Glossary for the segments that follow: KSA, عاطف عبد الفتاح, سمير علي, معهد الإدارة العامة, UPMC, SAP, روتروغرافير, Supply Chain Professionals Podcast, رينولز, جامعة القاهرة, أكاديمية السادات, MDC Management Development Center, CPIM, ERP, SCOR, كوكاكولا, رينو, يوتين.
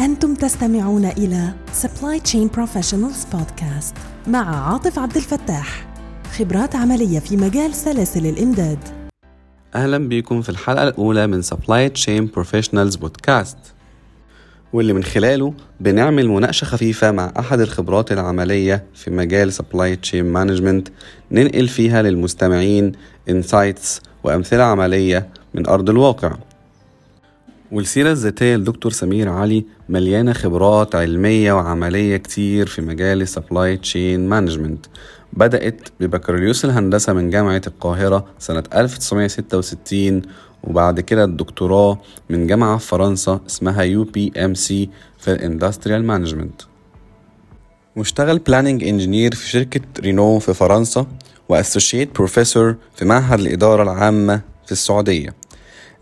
أنتم تستمعون إلى Supply Chain Professionals Podcast مع عاطف عبد الفتاح، خبرات عملية في مجال سلاسل الإمداد. أهلا بكم في الحلقة الأولى من Supply Chain Professionals Podcast، واللي من خلاله بنعمل مناقشة خفيفة مع أحد الخبرات العملية في مجال Supply Chain Management، ننقل فيها للمستمعين Insights وأمثلة عملية من أرض الواقع. والسيرة الذاتية لدكتور سمير علي مليانة خبرات علمية وعملية كتير في مجال Supply Chain Management. بدأت ببكالوريوس الهندسة من جامعة القاهرة سنة 1966، وبعد كده الدكتوراه من جامعة في فرنسا اسمها UPMC في الإندستريال مانجمنت، واشتغل بلاننج انجينير في شركة رينو في فرنسا، وأسوشيت بروفيسور في معهد الإدارة العامة في السعودية.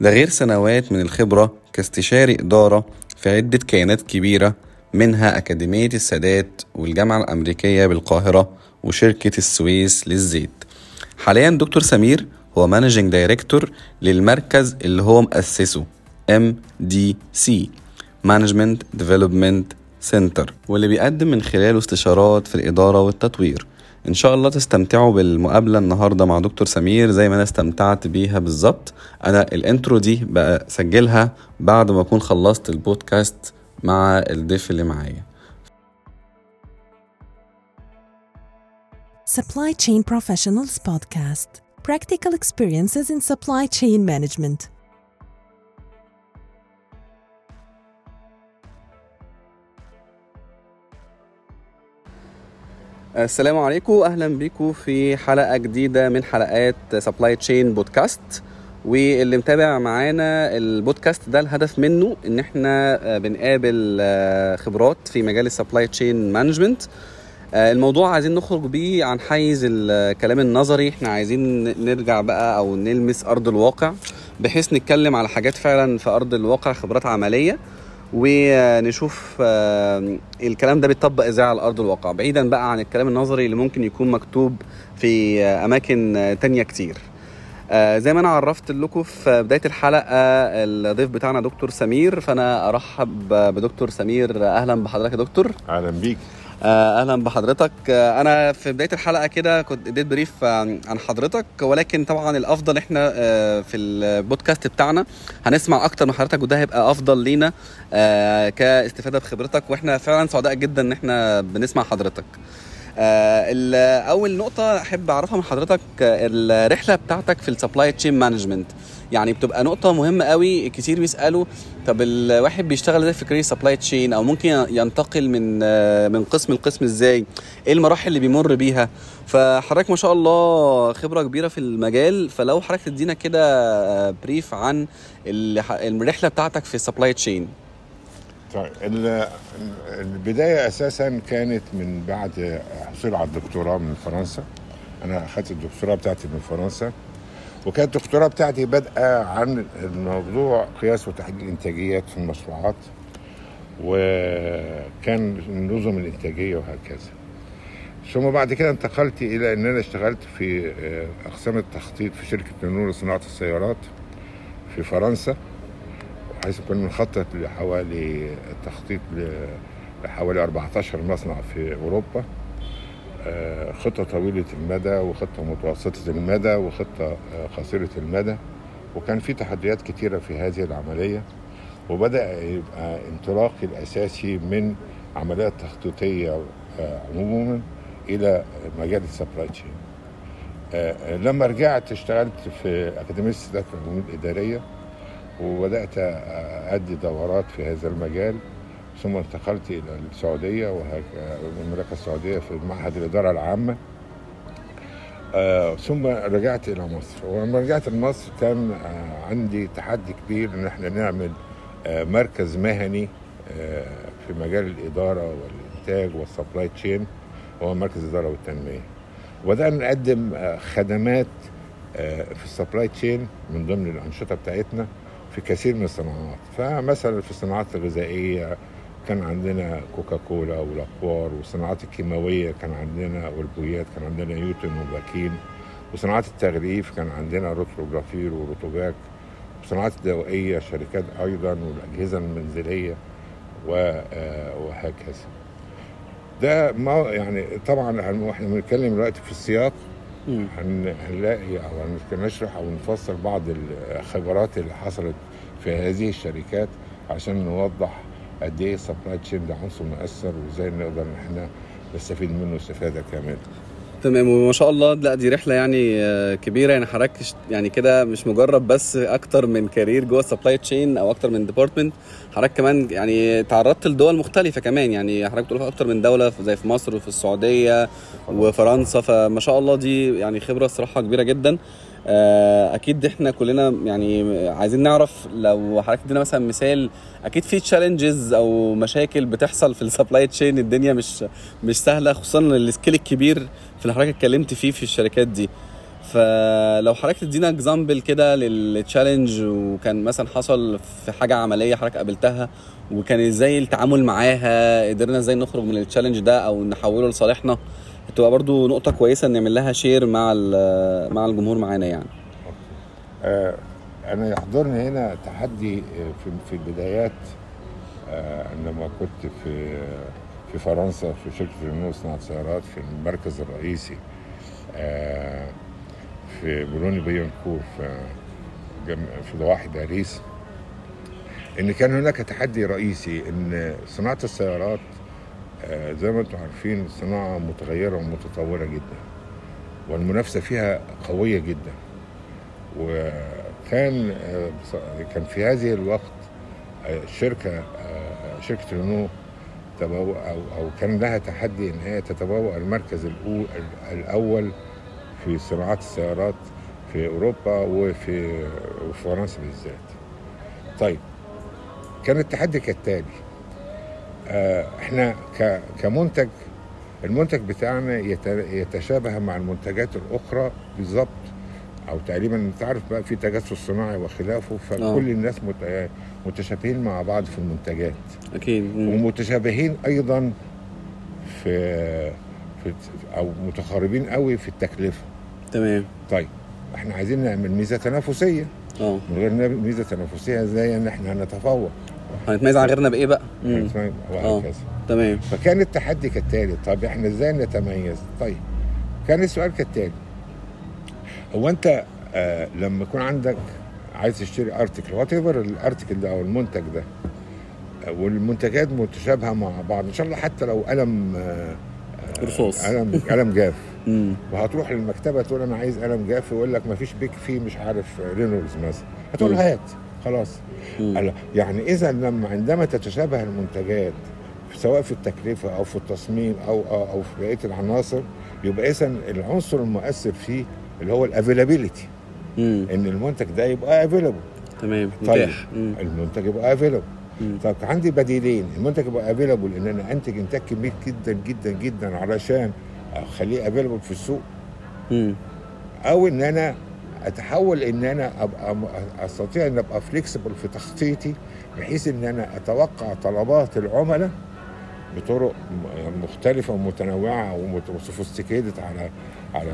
ده غير سنوات من الخبرة كاستشاري إدارة في عدة كيانات كبيرة، منها أكاديمية السادات والجامعة الأمريكية بالقاهرة وشركة السويس للزيت. حاليا دكتور سمير هو مانجينج دايركتور للمركز اللي هو مؤسسه MDC Management Development Center، واللي بيقدم من خلاله استشارات في الإدارة والتطوير. إن شاء الله تستمتعوا بالمقابلة النهاردة مع دكتور سمير زي ما أنا استمتعت بيها بالظبط. أنا الانترو دي بقى سجلها بعد ما أكون خلصت البودكاست مع الضيف اللي معايا. Supply Chain Professionals Podcast Practical Experiences in Supply Chain Management. السلام عليكم، أهلا بكم في حلقة جديدة من حلقات Supply Chain Podcast. واللي متابع معانا البودكاست ده الهدف منه إن احنا بنقابل خبرات في مجال Supply Chain Management. الموضوع عايزين نخرج بيه عن حيز الكلام النظري، احنا عايزين نرجع بقى أو نلمس أرض الواقع، بحيث نتكلم على حاجات فعلا في أرض الواقع، خبرات عملية، ونشوف الكلام ده بيتطبق ازاي على ارض الواقع، بعيدا بقى عن الكلام النظري اللي ممكن يكون مكتوب في اماكن تانية كتير. زي ما انا عرفت لكم في بداية الحلقة الضيف بتاعنا دكتور سمير، فانا ارحب بدكتور سمير. اهلا بحضرتك يا دكتور. اهلا بيك. اهلا بحضرتك. انا في بداية الحلقة كده كنت اديت بريف عن حضرتك، ولكن طبعا الافضل احنا في البودكاست بتاعنا هنسمع اكتر من حضرتك، وده هيبقى افضل لينا كاستفادة بخبرتك، واحنا فعلا سعداء جدا ان احنا بنسمع حضرتك. اول نقطة احب اعرفها من حضرتك، الرحلة بتاعتك في السبلاي تشين مانجمنت، يعني بتبقى نقطة مهمة قوي. كتير بيسألوا طب الواحد بيشتغل ازاي في كارير سبلاي تشين، او ممكن ينتقل من قسم لقسم ازاي، ايه المراحل اللي بيمر بيها. فحضرتك ما شاء الله خبرة كبيرة في المجال، فلو حضرتك تدينا كده بريف عن الرحلة بتاعتك في السبلاي تشين. البداية أساساً كانت من بعد حصول على الدكتوراه من فرنسا. أنا أخذت الدكتوراه بتاعتي من فرنسا، وكانت الدكتوراه بتاعتي بادئة عن الموضوع قياس وتحديد إنتاجيات في المصنوعات، وكان النظم الإنتاجية وهكذا. ثم بعد كده انتقلت إلى أن أنا اشتغلت في أقسام التخطيط في شركة رينو لصناعة السيارات في فرنسا، حيث كنا نخطط لحوالي التخطيط لحوالي 14 مصنع في أوروبا، خطة طويلة المدى وخطة متوسطة المدى وخطة قصيرة المدى، وكان في تحديات كتيرة في هذه العملية. وبدأ يبقى انطلاقي الأساسي من عمليات تخطيطية عموما إلى مجال السبلاي تشين. لما رجعت اشتغلت في أكاديمية السادات في العلوم الإدارية، وبدأت أدي دورات في هذا المجال. ثم انتقلت إلى السعودية والمملكة السعودية في معهد الإدارة العامة، ثم رجعت إلى مصر. ولما رجعت لمصر كان عندي تحدي كبير إن احنا نعمل مركز مهني في مجال الإدارة والإنتاج والسبلاي تشين، وهو مركز الإدارة والتنمية. وبدأنا نقدم خدمات في السبلاي تشين من ضمن الأنشطة بتاعتنا في كثير من الصناعات. فمثلا في الصناعات الغذائية كان عندنا كوكاكولا والأقوار، والصناعات الكيماوية كان عندنا، والبويات كان عندنا يوتين وباكين، وصناعات التغليف كان عندنا روتروغرافير وروتوجاك، وصناعات الدوائية شركات أيضا، والأجهزة المنزلية وهكذا. ده ما يعني طبعا احنا بنتكلم دلوقتي في السياق هنلاقي او هنشرح او نفسر بعض الخبرات اللي حصلت في هذه الشركات عشان نوضح قد ايه السبلاي تشين ده عنصر مؤثر وازاي نقدر احنا نستفيد منه استفاده كامله. تمام. وما شاء الله لا دي رحله يعني كبيره، يعني حضرتك يعني كده مش مجرد بس اكتر من كارير جوه السبلاي تشين او اكتر من ديبارتمنت، حضرتك كمان يعني تعرضت لدول مختلفه كمان، يعني حضرتك بتقول في اكتر من دوله زي في مصر وفي السعوديه وفرنسا، فما شاء الله دي يعني خبره صراحه كبيره جدا. اكيد احنا كلنا يعني عايزين نعرف لو حضرتك ادينا مثلا مثال، اكيد في تشالنجز او مشاكل بتحصل في السبلاي تشين، الدنيا مش سهله خصوصا السكيل الكبير في اللي حضرتك اتكلمت فيه في الشركات دي، فلو حضرتك ادينا اكزامبل كده للتشالنج وكان مثلا حصل في حاجه عمليه حضرتك قابلتها وكان ازاي التعامل معاها، قدرنا ازاي نخرج من التشالنج ده او نحوله لصالحنا، تبقى برضو نقطة كويسة نعمل لها شير مع الجمهور معانا يعني. أنا يحضرني هنا تحدي في البدايات عندما كنت في فرنسا في شركة رينو صناعة سيارات في المركز الرئيسي في بولوني بيانكور في ضواحي باريس، إن كان هناك تحدي رئيسي إن صناعة السيارات زي ما انتم عارفين صناعة متغيرة ومتطورة جدا والمنافسة فيها قوية جدا، وكان في هذه الوقت شركة رينو تبوأ أو كان لها تحدي إن هي تتبوأ المركز الأول في صناعات السيارات في أوروبا وفي فرنسا بالذات. طيب كان التحدي كالتالي، احنا كمنتج المنتج بتاعنا يتشابه مع المنتجات الأخرى بالضبط أو تقريبا، انت عارف بقى في تجسس صناعي وخلافه، فكل الناس متشابهين مع بعض في المنتجات أكيد، ومتشابهين أيضا في أو متقاربين قوي في التكلفة. تمام. طيب احنا عايزين نعمل ميزة تنافسية، من غير ميزة تنافسية زي ان احنا هنتفوق هنتميز عن غيرنا بإيه بقى؟ تمام. فكان التحدي كالتالي، طيب احنا ازاي نتميز؟ طيب كان السؤال كالتالي، هو انت لما يكون عندك عايز تشتري ارتكل واتيفر الارتكل ده او المنتج ده والمنتجات متشابهه مع بعض ان شاء الله، حتى لو قلم رصاص قلم جاف وهتروح للمكتبه تقول انا عايز قلم جاف يقول لك مفيش بيك فيه مش عارف رينولز مثلا، هتقول هات خلاص. يعني إذا عندما تتشابه المنتجات سواء في التكلفة أو في التصميم أو في بقية العناصر، يبقى إذا العنصر المؤثر فيه اللي هو الأفيلابيليتي، إن المنتج ده يبقى أفيلابل. تمام. طيب المنتج يبقى أفيلابل. طيب عندي بديلين، المنتج يبقى أفيلابل إن أنا أنتج كمية جدا جدا جدا علشان أخليه أفيلابل في السوق، أو إن أنا اتحول ان انا ابقى استطيع ان ابقى فليكسبل في تخطيطي بحيث ان انا اتوقع طلبات العملاء بطرق مختلفه ومتنوعه وسوفيستيكيتد على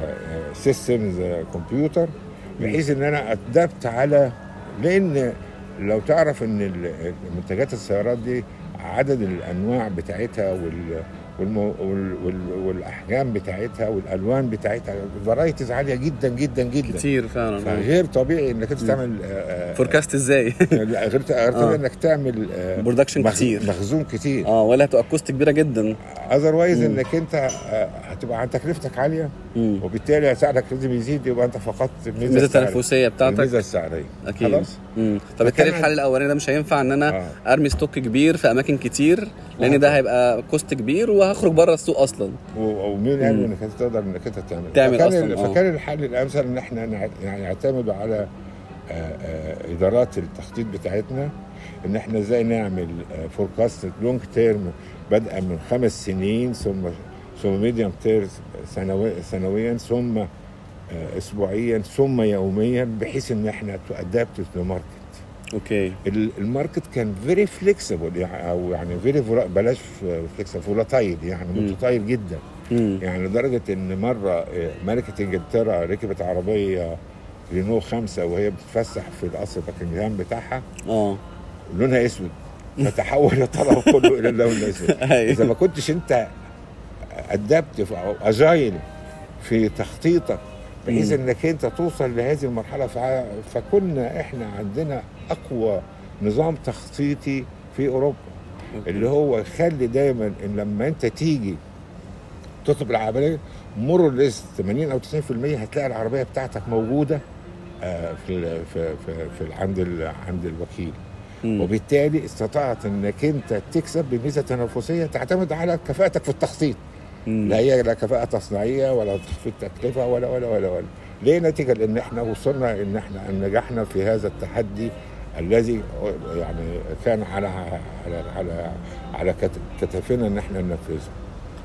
سيستمز كمبيوتر، بحيث ان انا ادبت على، لان لو تعرف ان منتجات السيارات دي عدد الانواع بتاعتها والاحجام بتاعتها والالوان بتاعتها فرايتيز عاليه جدا جدا جدا كتير فعلا، فغير طبيعي انك تعمل فوركاست ازاي غير طبيعي انك تعمل برودكشن كتير مخزون كتير ولا هتبقى كوست كبيره جدا، اذروايز انك انت هتبقى عن تكلفتك عاليه وبالتالي سعرك لازم يزيد، يبقى انت فقدت الميزه التنافسيه بتاعتك الميزه السعريه خلاص. طب بالتالي الحل الاولاني ده مش هينفع ان انا ارمي ستوك كبير في اماكن كتير لان ده هيبقى كوست كبير وهخرج بره السوق اصلا، ومين قال انك تقدر انك انت تعمل اصلا. فكان الحل الامثل ان احنا نعتمد على ادارات التخطيط بتاعتنا، ان احنا ازاي نعمل فوركاست لونج تيرم بدءا من 5 سنين ثم ميديم تيرم سنويا ثم اسبوعيا ثم يوميا، بحيث ان احنا تؤدبت للماركت. اوكي. الماركت كان فيري فليكسبل او يعني فيري بلاش فليكسبل فولاتايل، يعني متطاير جدا، يعني لدرجه ان مره ملكه انجلترا ركبت عربيه رينو 5 وهي بتتفسح في القصر باكنجهام بتاعها لونها اسود فتحول الطلب كله الى اللون الاسود. اذا ما كنتش انت ادابتف او اجايل في تخطيطك بحيث انك انت توصل لهذه المرحله، فكنا احنا عندنا اقوى نظام تخطيطي في اوروبا، اللي هو خلي دايما ان لما انت تيجي تطلب العربيه مرور ليست 80 او 90% هتلاقي العربيه بتاعتك موجوده في في في عند الوكيل. وبالتالي استطعت انك انت تكسب بميزه تنافسيه تعتمد على كفاءتك في التخطيط. لا هي لا كفاءه تصنيعيه ولا تخفيض تكلفه ولا ولا ولا ولا. ليه؟ نتيجه لان احنا وصلنا ان احنا نجحنا في هذا التحدي الذي يعني كان على على على على كتفنا ان احنا ننفذه.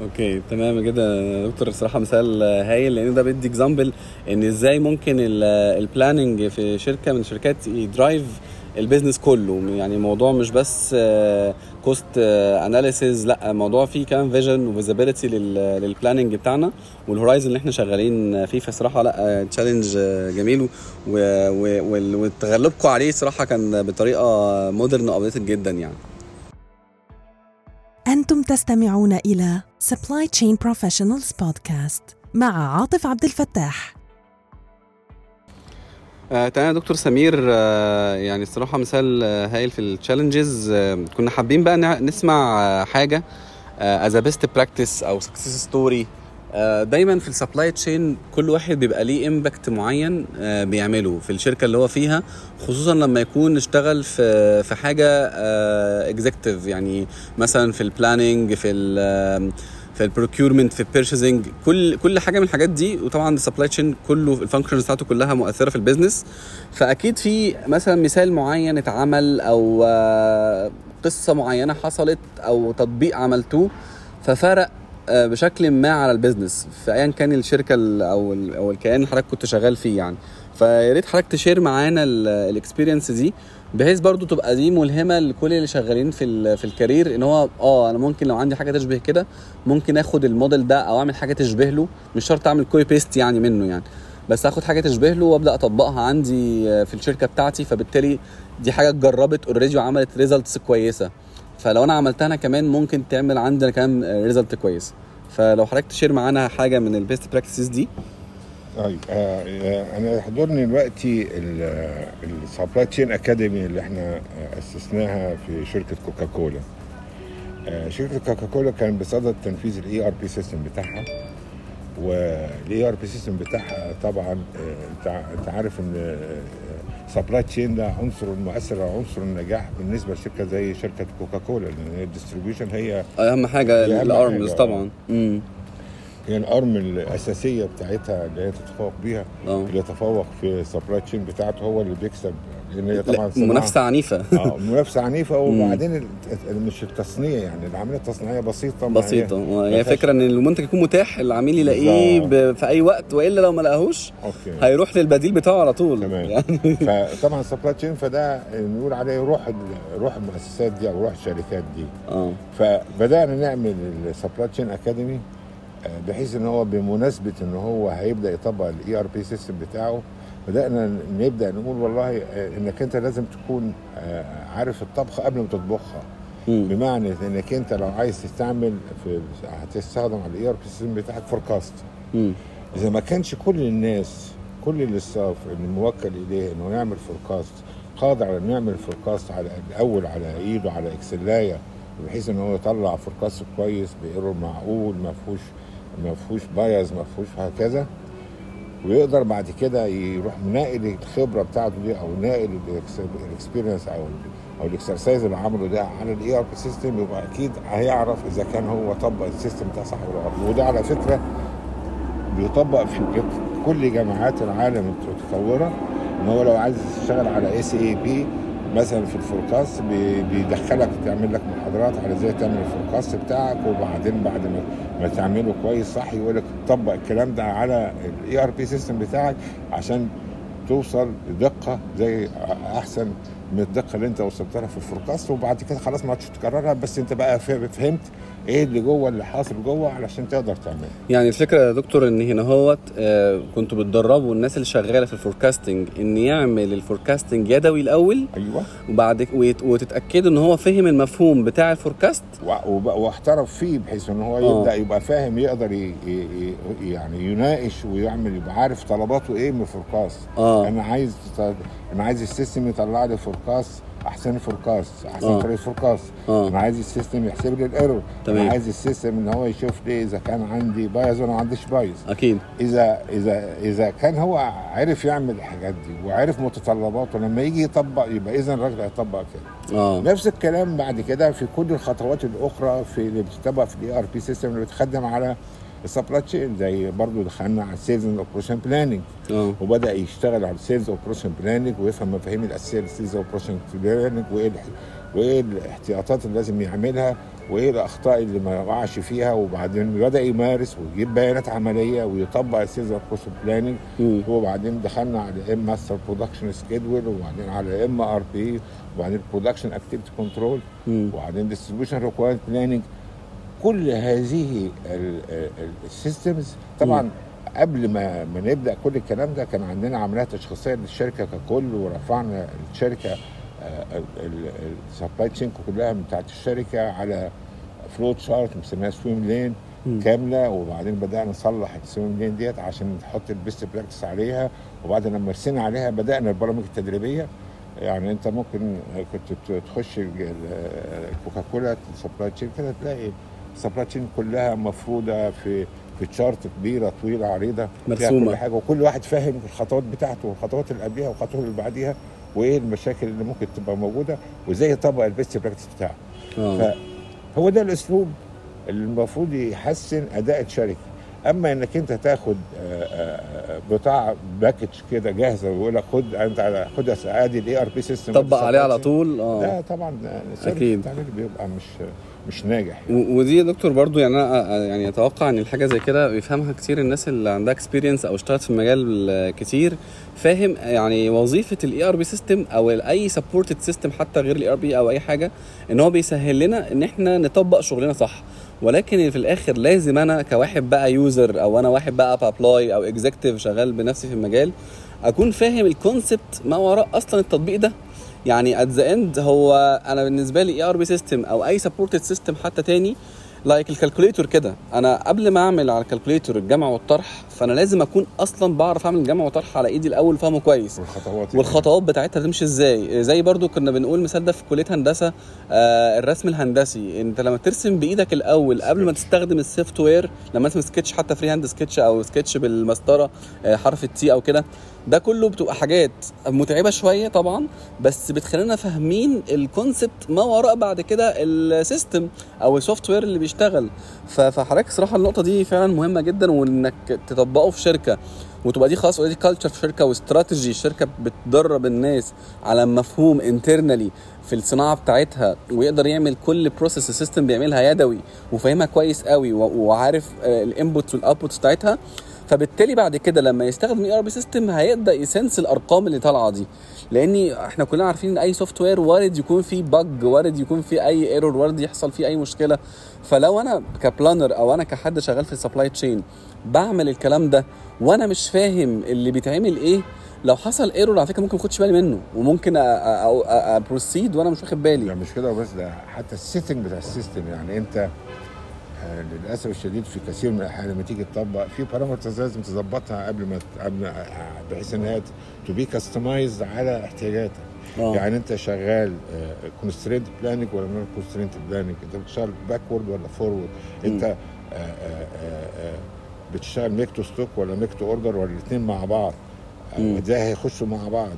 اوكي تمام كده يا دكتور، الصراحه مثال هايل، لان ده بيدي اكزامبل ان ازاي ممكن البلاننج في شركه من شركات يدرايف البيزنس كله. يعني موضوع مش بس كوست اناليسيز، لا موضوع فيه كمان فيجن وفيزابيليتي للبلاننج بتاعنا والهورايزن اللي احنا شغالين فيه. فصراحه لا تشالنج جميل، وتغلبكم عليه صراحه كان بطريقه مودرن ابديتد جدا. يعني أنتم تستمعون إلى Supply Chain Professionals Podcast مع عاطف عبد الفتاح. تاني دكتور سمير، يعني الصراحة مثال هايل في التشالنجز. كنا حابين بقى نسمع حاجة as a best practice أو success story. دايما في السبلاي تشين كل واحد بيبقى ليه امباكت معين بيعمله في الشركه اللي هو فيها، خصوصا لما يكون اشتغل في حاجه اكزيكتيف. يعني مثلا في البلاننج، في البروكيورمنت، في البيرشيزنج، كل حاجه من الحاجات دي. وطبعا السبلاي تشين كله الفانكشنز بتاعته كلها مؤثره في البيزنس. فاكيد في مثلا مثال معين اتعمل او قصه معينه حصلت او تطبيق عملتوه ففرق بشكل ما على البيزنس في ايا كان الشركه او الكيان اللي حضرتك كنت شغال فيه. يعني فيا ريت حضرتك تشير معانا الاكسبيرينس دي، بحيث برضو تبقى دي ملهمه لكل اللي شغالين في الكارير، ان هو انا ممكن لو عندي حاجه تشبه كده ممكن اخد الموديل ده او اعمل حاجه تشبه له، مش شرط اعمل كوبي بيست يعني منه، يعني بس اخد حاجه تشبه له وابدا اطبقها عندي في الشركه بتاعتي. فبالتالي دي حاجه اتجربت اوريدي وعملت ريزلتس كويسه، فلو انا عملتها انا كمان ممكن تعمل عندنا كمان ريزلت كويس. فلو حضرتك تشير معانا حاجه من البيست براكتسز دي. طيب انا حضرني دلوقتي السبلاي تشين اكاديمي اللي احنا اسسناها في شركه كوكاكولا. شركه كوكاكولا كان بصدد تنفيذ الاي ار بي سيستم بتاعها، والاي ار بي سيستم بتاعها طبعا انت عارف ان سبلاي تشين ده عنصر مؤثر او عنصر النجاح بالنسبه لشركه زي شركه كوكاكولا، لان الديستريبيوشن هي اهم حاجه. الارمز طبعا هي الارم الاساسيه بتاعتها اللي هي تتفوق بيها. اللي يتفوق في سبلاي تشين بتاعته هو اللي بيكسب، لان هي طبعا منافسه عنيفه. منافسه عنيفه، وبعدين مش التصنيع، يعني العمليه التصنيعيه بسيطه. هي فكره ان المنتج يكون متاح العميل يلاقيه في اي وقت، والا لو ما لقاهوش هيروح للبديل بتاعه على طول. يعني فطبعا سبلاي تشين فده نقول عليه روح المؤسسات دي او روح الشركات دي. فبدانا نعمل السبلاي تشين اكاديمي، بحيث ان هو بمناسبه ان هو هيبدا يطبق الاي ار بي سيستم بتاعه، بدأنا نبدأ نقول والله انك انت لازم تكون عارف الطبخ قبل ما تطبخها. بمعنى انك انت لو عايز تستعمل هتستخدم على الاي ار بي سيستم بتاعك فوركاست. اذا ما كانش كل الاستاف الموكل اليه انه يعمل فوركاست قادر على انه يعمل فوركاست على الاول على ايده على اكسلايه، بحيث ان هو يطلع فوركاست كويس بايرور معقول ما فيهوش بايز ما فيهوش هكذا، ويقدر بعد كده يروح ناقل الخبره بتاعته دي او ناقل الاكسبيرينس او الاكسرسايز اللي عمله ده على الاي ار بي سيستم، يبقى اكيد هيعرف اذا كان هو طبق السيستم ده صح ولا غلط. وده على فكره بيطبق في كل جامعات العالم المتطوره، ان هو لو عايز تشتغل على SAP مثلا في الفوركاست بيدخلك تعمل لك محاضرات على ازاي تعمل الفوركاست بتاعك، وبعدين بعد ما تعمله كويس صح يقولك طبق الكلام ده على ال ERP سيستم بتاعك عشان توصل دقة زي احسن من الدقه اللي انت وصلتها في الفوركاست, وبعد كده خلاص ما عادش تكررها, بس انت بقى فهمت ايه اللي جوه اللي حاصل جوه علشان تقدر تعمله. يعني الفكره يا دكتور ان هنا هوت كنتوا بتدربوا الناس اللي شغاله في الفوركاستنج ان يعمل الفوركاستنج يدوي الاول. ايوه, وبعد وتتاكدوا ان هو فهم المفهوم بتاع الفوركاست واحترف فيه, بحيث ان هو يبدا يبقى فاهم يقدر يعني يناقش ويعمل, يبقى عارف طلباته ايه من الفوركاست. انا عايز السيستم يطلع لي فوركاست احسن, فوركاست احسن طريقه فوركاست. انا عايز السيستم يحسب لي الايرور, انا عايز السيستم ان هو يشوف لي اذا كان عندي بايظ ولا ما عنديش بايظ. اكيد اذا كان هو عارف يعمل الحاجات دي وعارف متطلباته, لما يجي يطبق يبقى اذا الراجل هيطبق كده. نفس الكلام بعد كده في كل الخطوات الاخرى في اللي بتتبع في الاي ار بي سيستم اللي بتخدم على السبلاي تشين, زي برضو دخلنا على السيلز اوبريشن بلاننج وبدا يشتغل على السيلز اوبريشن بلاننج ويفهم مفاهيم الاساسيه للسيلز اوبريشن بلاننج, وايه الاحتياطات اللي لازم يعملها وايه الاخطاء اللي ما وقعش فيها, وبعدين بدا يمارس ويجيب بيانات عمليه ويطبق السيلز اوبريشن بلاننج. وبعدين دخلنا على ام ماستر برودكشن سكيدول, وبعدين على ام ار بي, وبعدين برودكشن اكتيفيتي كنترول, وبعدين ديستريبيوشن ريكوايرمنت بلاننج. كل هذه السيستمز طبعا قبل ما نبدا كل الكلام ده كان عندنا عمليات تشخيصيه للشركه ككل, ورفعنا الشركه السبلاي تشين كلها بتاعت الشركه على فلوت شارت مسميها سويم لين كامله, وبعدين بدانا نصلح السويم لين ديت عشان نحط البيست براكتس عليها. وبعد لما رسينا عليها بدانا البرامج التدريبيه. يعني انت ممكن كنت تخش كوكاكولا سبلاي تشين كده تلاقي السبلاي تشين كلها مفروضه في تشارت كبيره طويله عريضه مرسومه كل حاجه, وكل واحد فاهم الخطوات بتاعته والخطوات اللي قبلها والخطوات اللي بعديها وايه المشاكل اللي ممكن تبقى موجوده وازاي يطبق البيست براكتس بتاعه. فهو ده الاسلوب اللي المفروض يحسن اداء الشركه. اما انك انت تاخد بتاع باكج كده جاهزه ويقول لك خد انت خدها عادي الاي ار بي سيستم طبق عليه على طول, ده طبعا اكيد التعامل بيبقى مش ناجح يعني. ودي يا دكتور برضو يعني انا يعني اتوقع ان الحاجه زي كده بيفهمها كتير الناس اللي عندها اكسبيرينس او اشتغلت في المجال كتير, فاهم يعني وظيفه الاي ار بي سيستم او اي سبورتد سيستم حتى غير الاي ار بي او اي حاجه, ان هو بيسهل لنا ان احنا نطبق شغلنا صح. ولكن في الاخر لازم انا كواحد بقى يوزر او انا واحد بقى ابلاي او اكزيكتيف شغال بنفسي في المجال اكون فاهم الكونسبت ما وراء اصلا التطبيق ده. يعني ات ذا اند هو انا بالنسبه لي اي ار بي سيستم او اي سبورتد سيستم حتى تاني لايك الكالكوليتور كده, انا قبل ما اعمل على الكالكوليتور الجمع والطرح فانا لازم اكون اصلا بعرف اعمل الجمع والطرح على ايدي الاول, فاهمه كويس والخطوات بتاعتها تمشي ازاي. زي برضو كنا بنقول مثال ده في كليه هندسه الرسم الهندسي, انت لما ترسم بايدك الاول قبل ما تستخدم السوفت وير, لما ترسم سكتش حتى فري هاند سكتش او سكتش بالمسطره حرف التي او كده, ده كله بتبقى حاجات متعبه شويه طبعا, بس بتخلينا فاهمين الكونسبت ما وراء بعد كده السيستم او السوفت وير اللي بيشتغل. فحضرتك صراحه النقطه دي فعلا مهمه جدا, وانك تطبقه في شركه وتبقى دي خلاص اوريدي كالتشر في شركه واستراتيجي شركه بتدرب الناس على مفهوم انترنالي في الصناعه بتاعتها, ويقدر يعمل كل بروسيس السيستم بيعملها يدوي وفاهمها كويس قوي وعارف الانبوتس والاوتبوتس بتاعتها. فبالتالي بعد كده لما يستخدم ERP سيستم هيبدا يسنس الارقام اللي طالعه دي, لان احنا كلنا عارفين ان اي سوفت وير وارد يكون فيه بج, وارد يكون فيه اي ايرور, وارد يحصل فيه اي مشكله. فلو انا كبلانر او انا كحد شغال في السبلاي تشين بعمل الكلام ده وانا مش فاهم اللي بيتعمل ايه, لو حصل ايرور على فكره ممكن ما اخدش بالي منه وممكن ابروسيد وانا مش واخد بالي. يعني مش كده بس, ده حتى السيتنج بتاع السيستم. يعني انت للأسف الشديد في كثير من الأحيان لما تيجي تطبق في بارامترز لازم تظبطها قبل بحيث انها تبقى كاستمايزد على احتياجاتك. يعني انت شغال كونسترينت بلاننج ولا نون كونسترينت بلاننج, انت بتشتغل باكورد ولا فورورد, انت بتشتغل ميك تو ستوك ولا ميك تو اوردر ولا الاثنين مع بعض, ازاي هيخشوا مع بعض,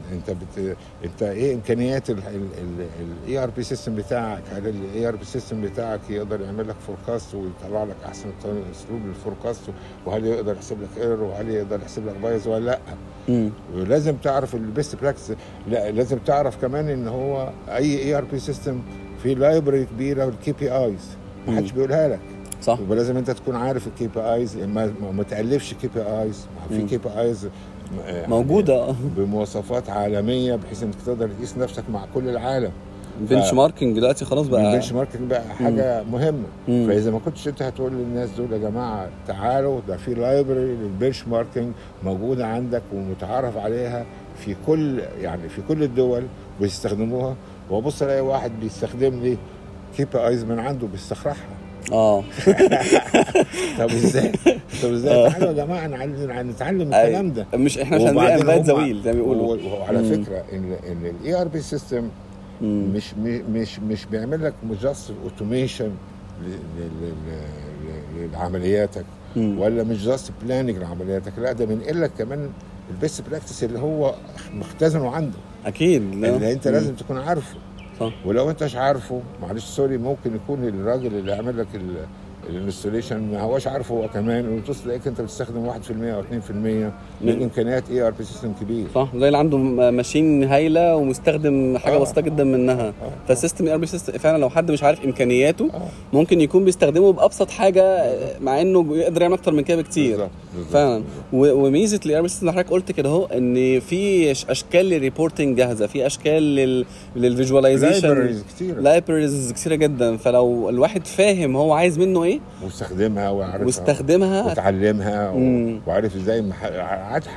انت ايه امكانيات الاي ار بي سيستم بتاعك, هل الاي ار بي سيستم بتاعك يقدر يعمل لك فوركاست ويطلع لك احسن اسلوب للفوركاست, وهل يقدر يحسب لك ايرور, وهل يقدر يحسب لك بايظ ولا لا. ولازم تعرف البيست براكتس. لا لازم تعرف كمان ان هو اي اي ار بي سيستم في لايبراري كبيره والكي بي ايز محدش بيقولها لك. صح. ولازم انت تكون عارف الكي بي ايز، ما تالفش كي بي ايز، في كي بي ايز موجوده بمواصفات عالميه بحيث انك تقدر تقيس نفسك مع كل العالم. البنش ماركينج دلوقتي خلاص بقى، البنش ماركينج بقى حاجه مهمه. فاذا ما كنتش انت هتقول للناس دول يا جماعه تعالوا ده في لايبرري للبنش ماركينج موجوده عندك ومتعارف عليها في كل يعني في كل الدول بيستخدموها، وابص الاقي واحد بيستخدم لي كي بي ايز من عنده بيستخرجها. طب ازاي تعالوا يا جماعه نتعلم الكلام ده، مش احنا عشان بقى بقى زويل زي ما بيقولوا. وعلى فكره ان الاي ار بي سيستم مش بيعمل لك مجاست اوتوميشن لعملياتك، ولا مش جاست بلاننج لعملياتك، لا ده بينقل لك كمان البيست براكتس اللي هو مختزنه عنده. اكيد اللي انت لازم تكون عارفه، ولو انتش عارفه معلش سوري ممكن يكون الراجل اللي عمل لك الانستليشن ما هواش عارفه هو كمان، وتصل لك انت بتستخدم 1% او 2% من امكانيات اي ار بي سيستم كبير. صح، زي اللي عنده ماشين هايله ومستخدم حاجه بسيطه جدا منها. فالسيستم اي ار بي سيستم فعلا لو حد مش عارف امكانياته ممكن يكون بيستخدمه بابسط حاجه مع انه يقدر يعمل اكتر من كده بكتير. بالزبط. فعلا وميزه الاي ار بي سيستم حضرتك قلت كده اهو، ان في اشكال للريبورتنج جاهزه، في اشكال للفيجواليزيشن، لايبريز كتيره جدا. فلو الواحد فاهم هو عايز منه ايه واستخدمها وعارفها وتعلمها وعارف ازاي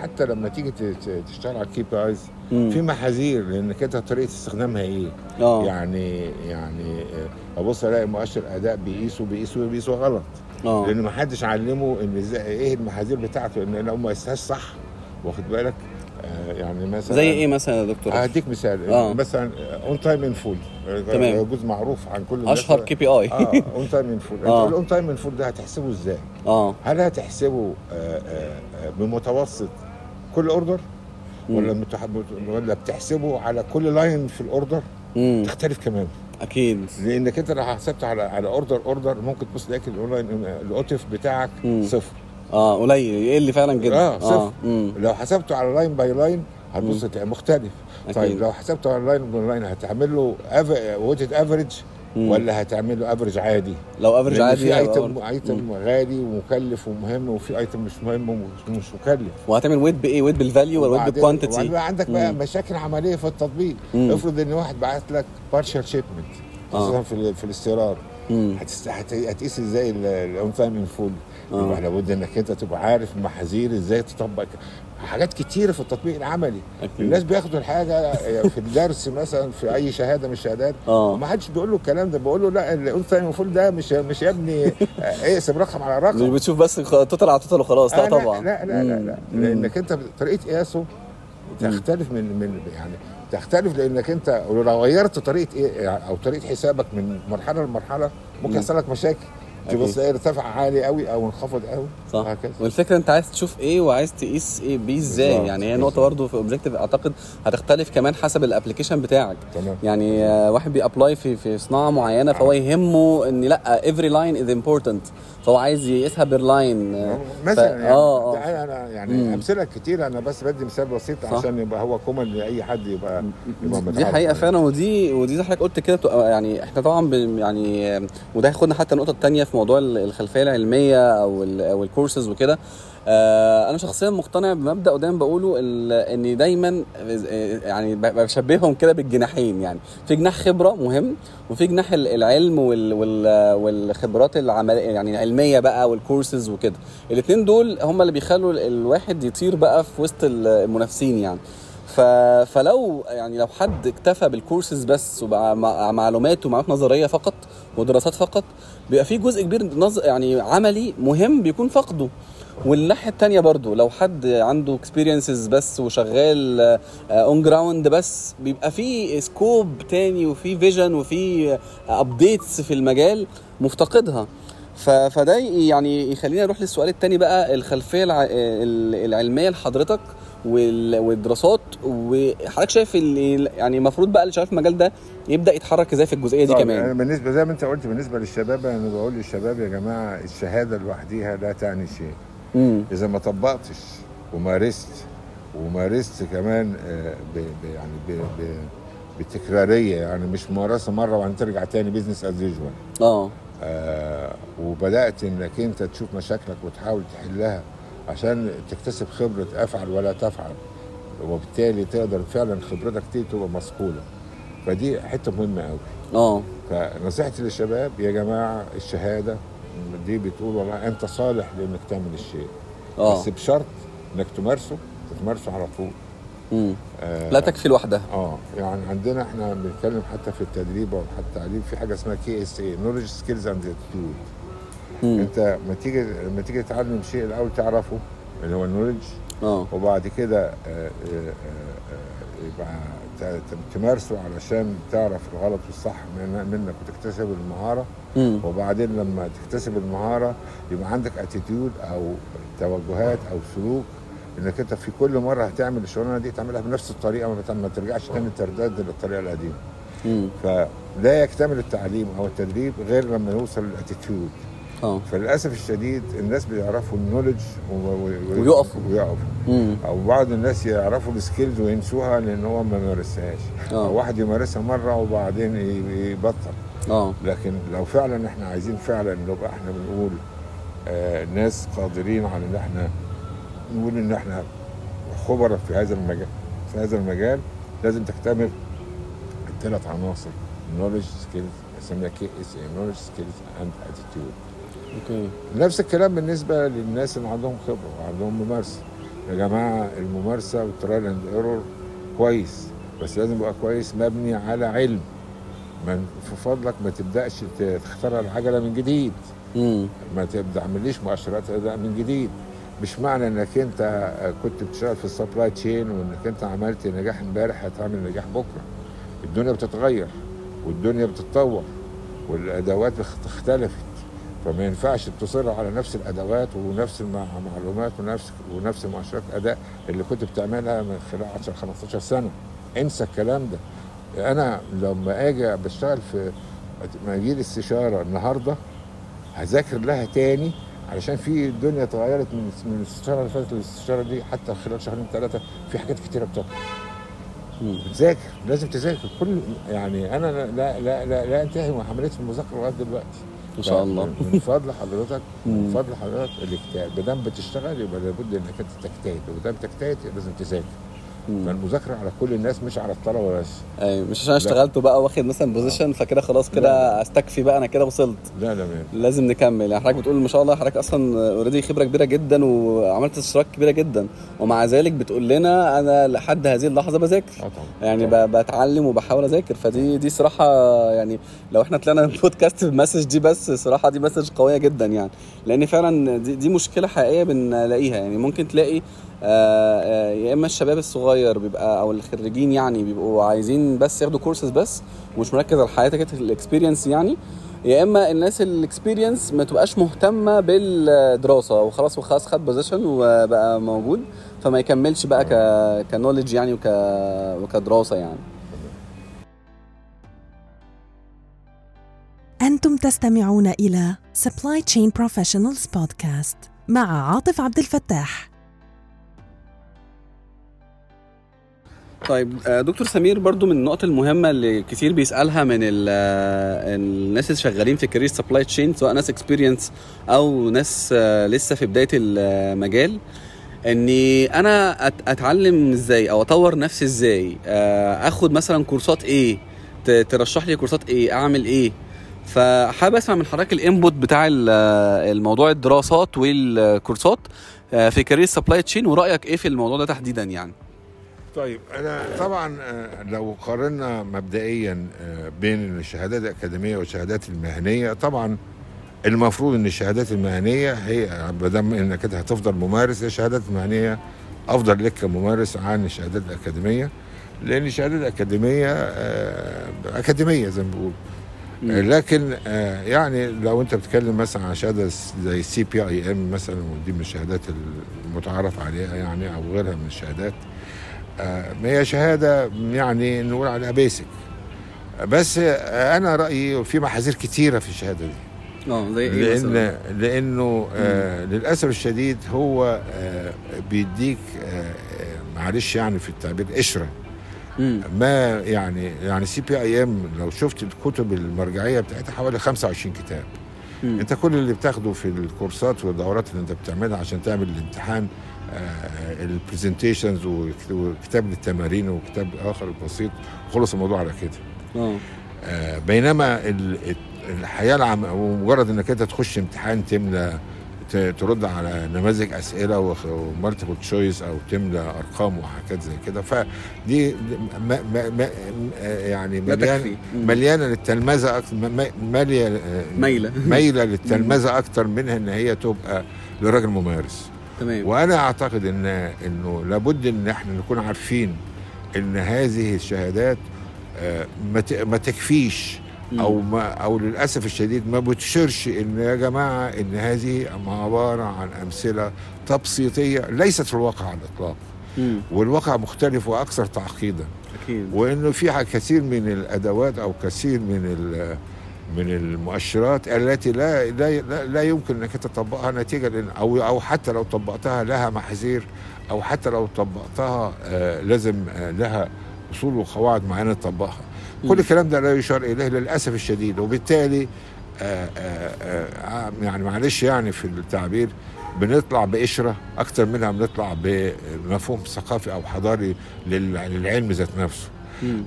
حتى لما تيجي تشتغل على الكي بي ايز في محاذير، لان كده طريقه استخدامها ايه. يعني ابص الاقي مؤشر اداء بيقيسوا غلط، لان ما حدش علمه ان ازاي ايه المحاذير بتاعته، ان لو ما قيسهاش صح واخد بالك. يعني مثلا زي ايه مثلا يا دكتور؟ هديك مثال. مثلا اون تايم ان فول، جزء معروف عن كل الناس، اشهر كي بي اي. اون تايم ان فول، الاون تايم ان فول ده هتحسبه ازاي؟ هل هتحسبه بمتوسط كل اوردر، ولا بتحسبه على كل لاين في الاوردر؟ تختلف كمان اكيد، لانك انت لو حسبت على اوردر ممكن تبص تلاقي الاونلاين الاوتف بتاعك صفر. قليل يقل فعلا جدا. صفر. لو حسبته على لاين باي لاين هتبص مختلف. طيب لو حسبته على لاين باي لاين هتعمل له ويتد افريج، ولا هتعمل له افريج عادي؟ لو افريج عادي في ايتم غالي ومكلف ومهم، وفي ايتم مش مهم ومش مكلف. وهتعمل ويت بايه؟ ويت بالفاليو ولا ويت بالكوانتيتي؟ يبقى عندك بقى مشاكل عمليه في التطبيق. افرض ان واحد بعت لك بارشال شيبمنت خصوصا في الاستيراد، هتقيس ازاي الاون تايم ان فول؟ لابد انك انت تبقى عارف محاذير ازاي تطبق حاجات كتيره في التطبيق العملي. الناس بياخدوا الحاجه في الدرس مثلا في اي شهاده من الشهادات، وما حدش بيقول له الكلام ده، بقول له لا الاون تايم ان فول ده مش يا ابني اقسم رقم على رقم، مش بتشوف بس توتال على توتال وخلاص. لا طبعا لا لا لا, لا. لانك انت طريقه قياسه تختلف من يعني تختلف، لانك انت لو غيرت طريقه ايه او طريقه حسابك من مرحله لمرحله ممكن يحصل لك مشاكل، تبص ايه ارتفع عالي قوي او انخفض قوي. صح. والفكره انت عايز تشوف ايه وعايز تقيس ايه بيه ازاي. يعني هي نقطه برده في اوبجكتيف اعتقد هتختلف كمان حسب الابلكيشن بتاعك. يعني واحد بيابلاي في صناعه معينه، فهو يهمه ان لا افري لاين از امبورتنت، فهو عايز يقيسها باللاين مثلا. يعني انا يعني امثله كتير، انا بس بدي مثال بسيط عشان يبقى هو كومن لاي حد يبقى دي حقيقه فعلا. ودي حضرتك قلت كده. يعني احنا طبعا يعني وده هياخدنا حتى النقطه الثانيه في موضوع الخلفيه العلميه او الكورسز وكده. انا شخصيا مقتنع بمبدا ودايما بقوله ان دايما يعني بشبههم كده بالجناحين، يعني في جناح خبره مهم، وفي جناح العلم والخبرات يعني العلميه بقى والكورسز وكده. الاثنين دول هم اللي بيخلوا الواحد يطير بقى في وسط المنافسين. يعني فلو يعني لو حد اكتفى بالكورسز بس وبقى معلومات نظريه فقط ودراسات فقط، بيبقى في جزء كبير يعني عملي مهم بيكون فقده. والناحيه الثانيه برضو لو حد عنده اكسبيرينسز بس وشغال اون جراوند بس، بيبقى في سكوب تاني وفي فيجن وفي ابديتس في المجال مفتقدها. فده يعني يخلينا نروح للسؤال الثاني بقى، الخلفيه العلميه لحضرتك والدراسات، وحضرتك شايف اللي يعني المفروض بقى اللي شغال في المجال ده يبدا يتحرك ازاي في الجزئيه دي كمان؟ يعني بالنسبه زي ما انت قلت بالنسبه للشباب، انا بقول للشباب يا جماعه الشهاده لوحديها لا تعني شيء. اذا ما طبقتش ومارست كمان بتكراريه، يعني مش ممارسه مره وبعدين ترجع تاني بيزنس از يوجوال. وبدأت انك انت تشوف مشاكلك وتحاول تحلها عشان تكتسب خبرة افعل ولا تفعل، وبالتالي تقدر فعلا خبرتك تبقى مصقولة. فدي حتة مهمة قوي. فنصيحتي للشباب يا جماعة، الشهادة دي بتقول والله انت صالح لانك تعمل الشيء، بس بشرط انك تمارسه على طول. لا تكفي لوحدها. يعني عندنا احنا بنتكلم حتى في التدريب او حتى التعليم في حاجه اسمها KSA Knowledge Skills and Attitude. انت ما تيجي تتعلم شيء الاول تعرفه اللي هو النوليدج، وبعد كده يبقى تمارسه علشان تعرف الغلط والصح منك وتكتسب المهاره. وبعدين لما تكتسب المهاره يبقى عندك اتيتيود او توجهات او سلوك انك انت في كل مره هتعمل الشغلانه دي تعملها بنفس الطريقه، ما ترجعش تاني تردد للطريقه القديمه. فلا يكتمل التعليم او التدريب غير لما يوصل للاتيتيود. فللاسف الشديد الناس بيعرفوا النوليدج ويقفوا او بعض الناس يعرفوا السكيلز وينسوها لان هو ما مارسهاش، او واحد يمارسها مره وبعدين يبطل. لكن لو فعلا احنا عايزين فعلا نبقى احنا بنقول ناس قادرين على ان احنا نقول ان احنا خبراء في هذا المجال، لازم تكتمل الثلاث عناصر: knowledge skills، اسميها KSA knowledge skills and attitude. نفس الكلام بالنسبه للناس اللي عندهم خبره وعندهم ممارسه. يا جماعه الممارسه والترايل اند ايرور كويس، بس لازم يبقى كويس مبني على علم. من في فضلك ما تبداش تخترع العجله من جديد، ما تعمليش مؤشرات اداء من جديد. مش معنى انك انت كنت بتشتغل في السبلاي تشين وانك انت عملت نجاح امبارح هتعمل نجاح بكره. الدنيا بتتغير والدنيا بتتطور والادوات اختلفت، فما ينفعش تصر على نفس الادوات ونفس المعلومات ونفس مؤشرات الاداء اللي كنت بتعملها من خلال 10 15 سنه. انسى الكلام ده. انا لما اجي بشتغل في مجال الاستشاره النهارده هذاكر لها تاني علشان في الدنيا اتغيرت من الاستشاره اللي فاتت للاستشاره دي، حتى خلال شهرين ثلاثه في حاجات كتيره بتطلع. بتذاكر، لازم تذاكر كل يعني. انا لا لا لا, لا انتهي من عمليه المذاكره لغايه دلوقتي ان شاء الله. من فضل حضرتك الاجتهاد. ما دام بتشتغل يبقى لابد انك انت تجتهد، وما دام بتجتهد لازم تذاكر. فالمذاكره على كل الناس مش على الطلبه بس. ايوه، مش عشان اشتغلت بقى واخد مثلا بوزيشن فكده خلاص كده استكفي بقى انا كده وصلت. لا لازم نكمل. يعني حضرتك بتقول ما شاء الله حضرتك اصلا اوريدي خبره كبيره جدا وعملت استشارات كبيره جدا، ومع ذلك بتقول لنا انا لحد هذه اللحظه بذاكر. يعني بتعلم وبحاول اذاكر. فدي صراحه يعني لو احنا طلعنا بودكاست بالمسج دي، بس صراحه دي مسج قويه جدا يعني، لان فعلا دي مشكله حقيقيه بنلاقيها. يعني ممكن تلاقي يا اما الشباب الصغير بيبقى او الخريجين يعني بيبقوا عايزين بس ياخدوا كورسز بس ومش مركز على حياتك الاكسبيرينس يعني، يا اما الناس الاكسبيرينس ما تبقاش مهتمه بالدراسه وخلاص خد بوزيشن وبقى موجود فما يكملش بقى كنوليدج يعني وكدراسه يعني. انتم تستمعون الى Supply Chain Professionals Podcast مع عاطف عبد الفتاح. طيب دكتور سمير، برضو من النقطة المهمة اللي كتير بيسألها من الناس اللي شغالين في كارير سبلاي تشين، سواء ناس اكسبيرينس أو ناس لسه في بداية المجال، أني أنا أتعلم إزاي أو أطور نفسي إزاي، أخد مثلا كورسات إيه، ترشح لي كورسات إيه، أعمل إيه. فحابب أسمع من حضرتك الإنبوت بتاع الموضوع الدراسات والكورسات في كارير سبلاي تشين، ورأيك إيه في الموضوع ده تحديدا يعني. طيب انا طبعا لو قارنا مبدئيا بين الشهادات الاكاديميه والشهادات المهنيه، طبعا المفروض ان الشهادات المهنيه هي بدل انك انت هتفضل ممارس، الشهادات المهنيه افضل لك كممارس عن الشهادات الاكاديميه، لان الشهادات الاكاديميه اكاديميه زي ما بيقولوا. لكن يعني لو انت بتتكلم مثلا عن شهاده زي CPIM مثلا، ودي من الشهادات المتعارف عليها يعني او غيرها من الشهادات، هي شهادة يعني نقول عليها بيسك. بس أنا رأيي في محاذير كتيرة في الشهادة دي. لأنه للأسف الشديد هو بيديك معلش يعني في التعبير قشرة. ما يعني CPIM لو شفت الكتب المرجعية بتاعتها حوالي 25 كتاب. انت كل اللي بتاخده في الكورسات والدورات اللي انت بتعملها عشان تعمل الامتحان البرزنتيشنز وكتاب التمارين وكتاب اخر بسيط وخلص الموضوع على كده. بينما الحياه العامه مجرد انك انت تخش امتحان تملى ترد على نماذج اسئله ومالتيبل تشويس او تملى ارقام وحاجات زي كده، فدي يعني مليانه للتلمذه اكتر، مايله للتلمذه اكتر منها ان هي تبقى لراجل ممارس. تمام. وانا اعتقد انه لابد ان احنا نكون عارفين ان هذه الشهادات ما تكفيش او للاسف الشديد ما بتشرش ان يا جماعه ان هذه عباره عن امثله تبسيطيه ليست في الواقع على الاطلاق، والواقع مختلف واكثر تعقيدا أكيد. وانه فيها كثير من الادوات او كثير من المؤشرات التي لا يمكن انك تطبقها نتيجه او حتى لو طبقتها لها محاذير، او حتى لو طبقتها لازم لها اصول وقواعد معينه تطبقها. كل الكلام ده لا يشار إليه للأسف الشديد، وبالتالي يعني معلش يعني في التعبير بنطلع بقشرة أكتر منها بنطلع بمفهوم ثقافي أو حضاري للعلم ذات نفسه.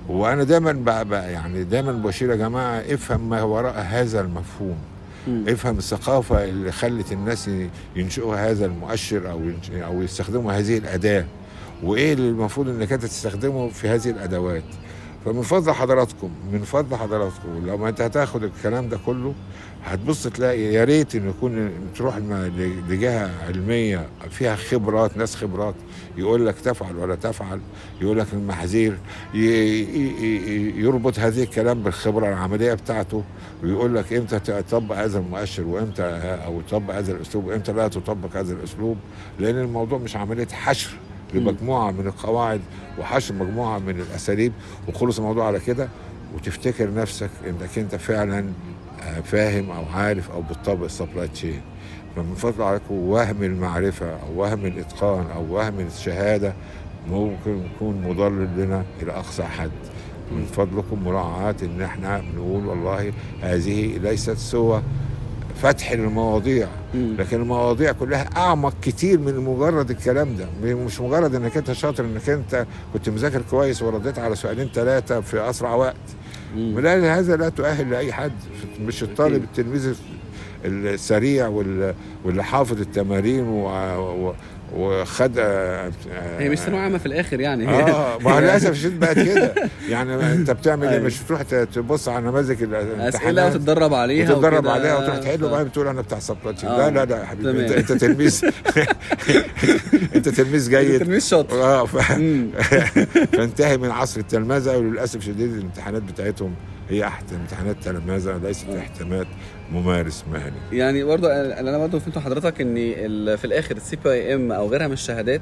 وأنا دايما بشير يا جماعة افهم ما وراء هذا المفهوم، افهم الثقافة اللي خلت الناس ينشئوا هذا المؤشر أو يستخدموا هذه الأداة، وإيه اللي المفروض إنك أنت تستخدمه في هذه الأدوات. فمن فضل حضراتكم لو ما انت هتاخد الكلام ده كله هتبص تلاقي يا ريت ان يكون تروح لجهه علميه فيها خبرات، ناس خبرات يقول لك تفعل ولا تفعل، يقول لك المحاذير، يربط هذه الكلام بالخبره العمليه بتاعته ويقول لك امتى تطبق هذا المؤشر وامتى او تطبق هذا الاسلوب وامتى لا تطبق هذا الاسلوب، لان الموضوع مش عمليه حشر لمجموعة من القواعد وحشر مجموعة من الأساليب وخلص الموضوع على كده وتفتكر نفسك إنك أنت فعلا فاهم أو عارف أو بتطبق السبلاي تشين. فمن فضل عليكم وهم المعرفة أو وهم الإتقان أو وهم الشهادة ممكن يكون مضر لنا إلى أقصى حد. من فضلكم مراعاة إن إحنا بنقول والله هذه ليست سوى فتح المواضيع، لكن المواضيع كلها أعمق كتير من مجرد الكلام ده. مش مجرد انك انت شاطر انك انت كنت مذاكر كويس ورديت على سؤالين ثلاثة في أسرع وقت، لأن هذا لا تؤهل لأي حد، مش الطالب التلميذ السريع واللي حافظ التمارين وخد هي مش ثانوية عامة في الآخر يعني. ما للأسف الشديد بقت كده يعني انت بتعمل ايه؟ مش بتروح تبص على نماذج الأسئلة وتتدرب عليها وتروح تحله بقى بتقول انا بتاع سبلاي تشين. لا يا حبيبي انت تلميذ انت تلميذ جيد، تلميذ شاطر. فانتهي من عصر التلمذة، وللأسف الشديد الامتحانات بتاعتهم هي امتحانات تلمذة ليست امتحانات ممارس مهني. يعني برضه انا برضه فهمت حضرتك ان في الاخر السي بي ام او غيرها من الشهادات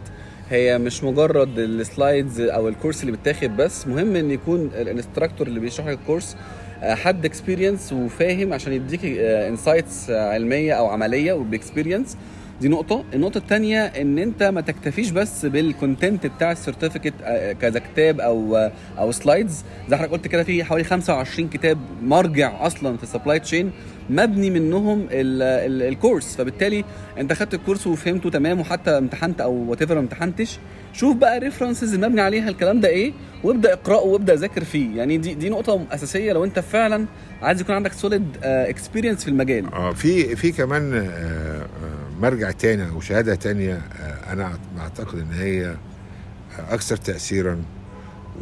هي مش مجرد السلايدز او الكورس اللي بتاخد بس، مهم ان يكون الانستراكتور اللي بيشرح لك الكورس حد اكسبيرينس وفاهم عشان يديك انسايتس علميه او عمليه وباكسبيرينس. دي نقطه. النقطه الثانيه ان انت ما تكتفيش بس بالكونتنت بتاع السيرتيفيكت كذا كتاب او سلايدز. زي حضرتك قلت كده في حوالي 25 كتاب مرجع اصلا في السبلاي تشين مبني منهم الكورس، فبالتالي انت خدت الكورس وفهمته تمام وحتى امتحنت او واتيفر ما امتحنتش، شوف بقى ريفرنسز المبني عليها الكلام ده ايه وابدا اقراه وابدا ذاكر فيه. يعني دي نقطه اساسيه لو انت فعلا عايز يكون عندك سوليد اكسبيرينس في المجال. في كمان مرجع تاني او شهاده تانيه انا اعتقد ان هي اكثر تاثيرا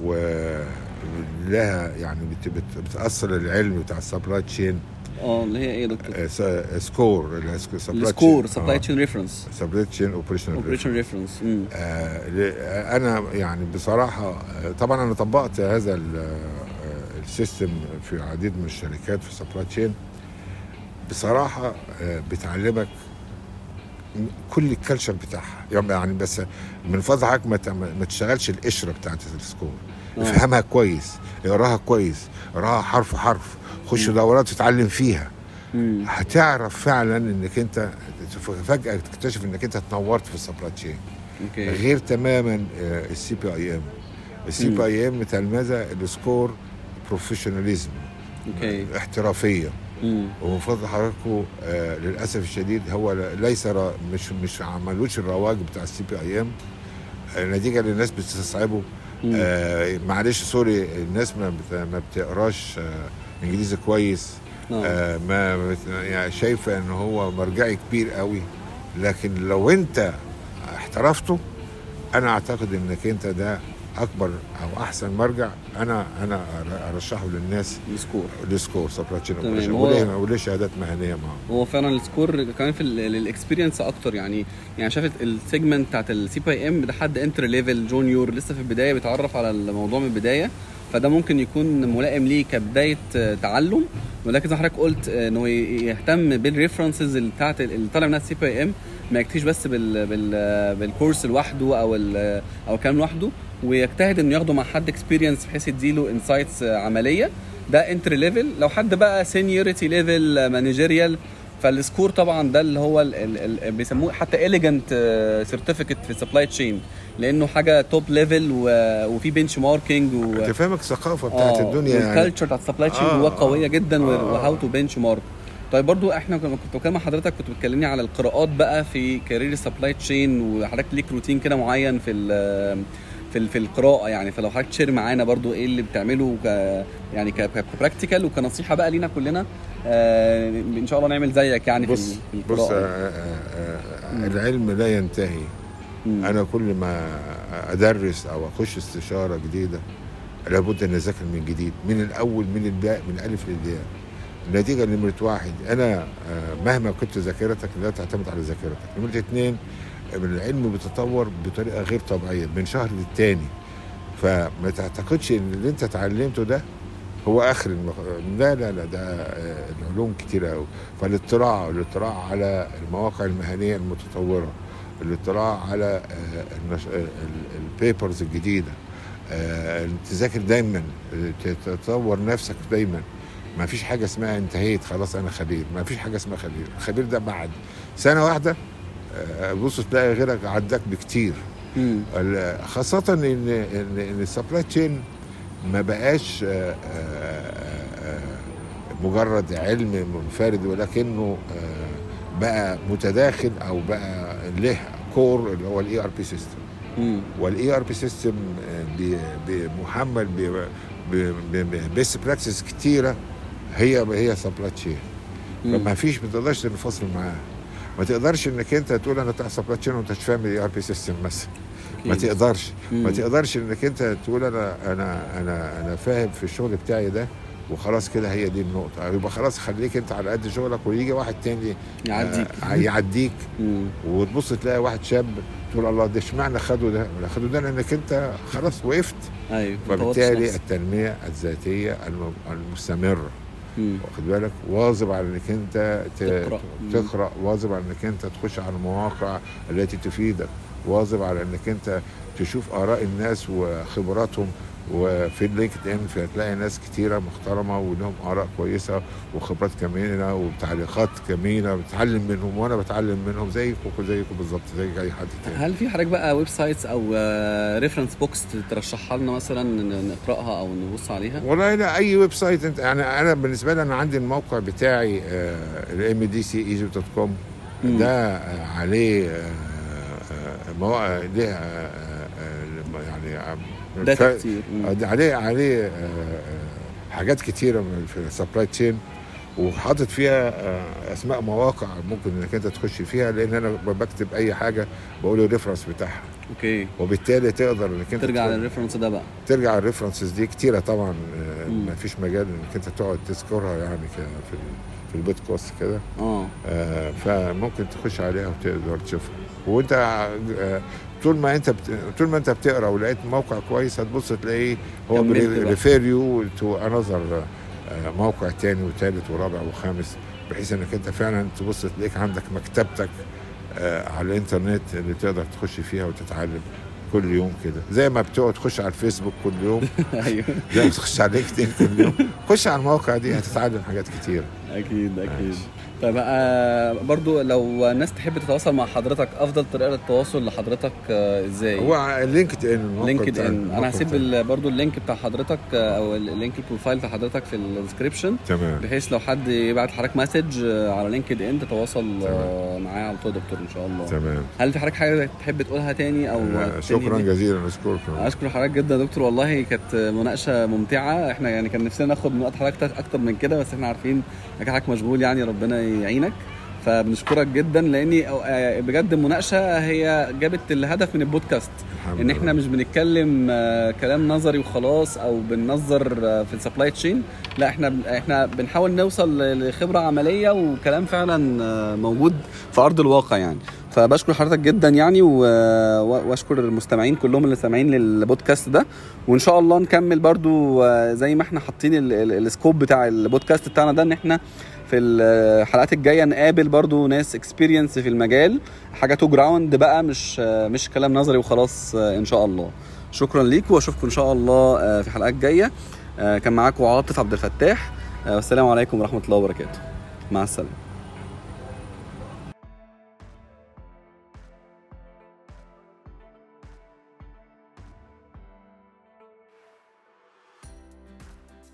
ولها يعني بتاثر العلم بتاع السبلاي تشين اللي هي ايه دكتور؟ سكور سبلاي تشين ريفرنس، سبلاي تشين اوبريشن ريفرنس. انا يعني بصراحه طبعا انا طبقت هذا السيستم في عديد من الشركات في سبلاي تشين. بصراحه بتعلمك كل الكالتشر بتاعها يعني، بس من فضلك ما تشغلش القشره بتاعت السكور، افهمها كويس، اقراها كويس، اقراها حرف حرف، خش دورات تتعلم فيها. هتعرف فعلا انك انت فجأة تكتشف انك انت اتنورت في السبلاي تشين. غير تماما السي بي اي ام تلمذة السكور بروفيشناليزم، احترافية. وفضل حضراتكم للأسف الشديد هو ليس مش عملوش الرواج بتاع السي بي اي ام نتيجة للناس بتستصعبه. معلش سوري، الناس ما بتقراش انجليزي كويس، ما يعني شايفة ان هو مرجعي كبير قوي، لكن لو انت احترفته انا اعتقد انك انت ده اكبر او احسن مرجع انا ارشحه للناس. السكور سبلاي تشين اوبريشن وليه شهادات مهنيه معاه. هو فعلا السكور كمان في الاكسبيرينس اكتر، يعني شافت السيجمنت بتاعت السي بي ام ده حد انتري ليفل جونيور لسه في البدايه بيتعرف على الموضوع من البدايه، فده ممكن يكون ملائم ليه كبدايه تعلم. ولكن زي حضرتك قلت انه يهتم بالريفرنسز بتاعت اللي طالع منها السي بي ام، ما يكتفيش بس بالكورس لوحده او الكلام لوحده، ويجتهد انه ياخده مع حد اكسبيرينس بحيث يديله انسايتس عمليه. ده انتري ليفل. لو حد بقى سينيورتي ليفل مانجيريال فالسكور طبعا ده اللي هو بيسموه حتى إليجنت سيرتيفيكت في سبلاي تشين، لانه حاجه توب ليفل وفي بنش ماركينج وتفهمك الثقافه بتاعت الدنيا يعني الكالتشر بتاعت سبلاي تشين هو قويه جدا وهاو تو بنش مارك. طيب برضو احنا كنت بكلم حضرتك، كنت بتكلمني على القراءات بقى في كارير سبلاي تشين، وحضرتك ليك روتين كده معين في القراءه يعني، فلو حضرتك تشير معانا برضو ايه اللي بتعمله يعني كبراكتيكال وكنصيحه بقى لينا كلنا ان شاء الله نعمل زيك يعني في القراءه. بص العلم لا ينتهي. انا كل ما ادرس او اخش استشاره جديده لابد ان اذاكر من جديد من الاول، من البدايه، من الف للياء. النتيجه نمره واحد، انا مهما كنت ذاكرتك لا تعتمد على ذاكرتك. نمره اتنين، العلم بتتطور بطريقه غير طبيعيه من شهر للتاني، فما تعتقدش ان اللي انت اتعلمته ده هو اخر لا ده العلوم كتيره قوي. فالاطلاع على المواقع المهنيه المتطوره، الاطلاع على البيبرز الجديده، تذاكر دايما، تطور نفسك دايما. ما فيش حاجه اسمها انتهيت خلاص انا خبير، ما فيش حاجه اسمها خبير. الخبير ده بعد سنه واحده بص تلاقي غيرك عداك بكتير. خاصه ان السبلاي تشين ما بقاش مجرد علم منفرد، ولكنه بقى متداخل او بقى له كور اللي هو الاي ار بي سيستم. والاي ار بي سيستم بمحمل بس براكتس كتيره هي سبلاي تشين، فما فيش بتقدرش تنفصل معاها. ما تقدرش انك انت تقول انا بتاع سبلاي تشين وانت مش فاهم الاي ار بي سيستم مثلا. ما تقدرش انك انت تقول انا فاهم في الشغل بتاعي ده وخلاص كده هي دي النقطه، يبقى خلاص خليك انت على قد شغلك ويجي واحد تاني يعديك وتبص تلاقي واحد شاب تقول الله ده اشمعنى خده ده لانك انت خلاص وقفت. فبالتالي التنميه الذاتيه المستمره واخد بالك، واظب على انك انت تقرا، واظب على انك انت تخش على المواقع التي تفيدك، واظب على انك انت تشوف اراء الناس وخبراتهم. وفي لينكد ان هتلاقي ناس كتيره محترمه ولهم اراء كويسه وخبرات كمينه وتعليقات كمينه، بتعلم منهم وانا بتعلم منهم زيكم بالظبط زي اي حد تاني. هل في حضرتك بقى ويب سايتس او ريفرنس بوكس ترشحها لنا مثلا نقراها او نبص عليها؟ والله لا، اي ويب سايت انت يعني. انا بالنسبه لي انا عندي الموقع بتاعي mdc.com ده عليه مواقع ليها يعني ده كتير عليه حاجات كتيرة في السبلاي تشين، وحاطط فيها أسماء مواقع ممكن إنك أنت تخش فيها، لأن أنا بكتب أي حاجة بقول الريفرنس بتاعها. أوكي. وبالتالي تقدر إنك أنت ترجع للريفرنس ده بقى. ترجع للريفرنسز دي كتيرة طبعًا، ما فيش مجال إنك أنت تقعد تذكرها يعني في البودكاست كده. فممكن تخش عليها وتقدر تشوفها. وأنت طول ما انت بتقرا ولقيت موقع كويس هتبص تلاقيه هو ريفير يو تو انذر موقع تاني وثالث ورابع وخامس، بحيث انك انت فعلا تبص تلاقيك عندك مكتبتك على الانترنت اللي تقدر تخش فيها وتتعلم كل يوم كده، زي ما بتقعد تخش على الفيسبوك كل يوم. ايوه زي ما بتخش على لينكدين كل يوم، خش على المواقع دي هتتعلم حاجات كتير. اكيد طيب برضو لو الناس تحب تتواصل مع حضرتك, افضل طريقه للتواصل لحضرتك ازاي؟ هو لينكد ان. لينكد ان انا هسيب برضو اللينك بتاع حضرتك او اللينك البروفايل بتاع حضرتك في الديسكريبشن, بحيث لو حد يبعت حضرتك مسج على لينكد ان تتواصل معاه على طول دكتور ان شاء الله. تمام. هل في حضرتك حاجه تحب تقولها تاني او شكرا جزيلا. اشكر حضرتك جدا يا دكتور, والله كانت مناقشه ممتعه. احنا يعني كان نفسنا ناخد من وقت حضرتك اكتر من كده, بس احنا عارفين انك حضرتك مشغول, يعني ربنا يعينك. فبنشكرك جدا لاني بجد المناقشه هي جابت الهدف من البودكاست, ان احنا مش بنتكلم كلام نظري وخلاص او بننظر في السبلاي تشين, لا احنا بنحاول نوصل لخبره عمليه وكلام فعلا موجود في ارض الواقع يعني. فبشكر حضرتك جدا يعني, واشكر المستمعين كلهم اللي سامعين للبودكاست ده, وان شاء الله نكمل برضو زي ما احنا حاطين السكوب بتاع البودكاست بتاعنا ده, ان احنا في الحلقات الجايه نقابل برضو ناس اكسبيرينس في المجال, حاجه تو جراوند بقى, مش كلام نظري وخلاص ان شاء الله. شكرا ليكم واشوفكم ان شاء الله في حلقات جايه. كان معاكم عاطف عبد الفتاح, والسلام عليكم ورحمه الله وبركاته. مع السلامه.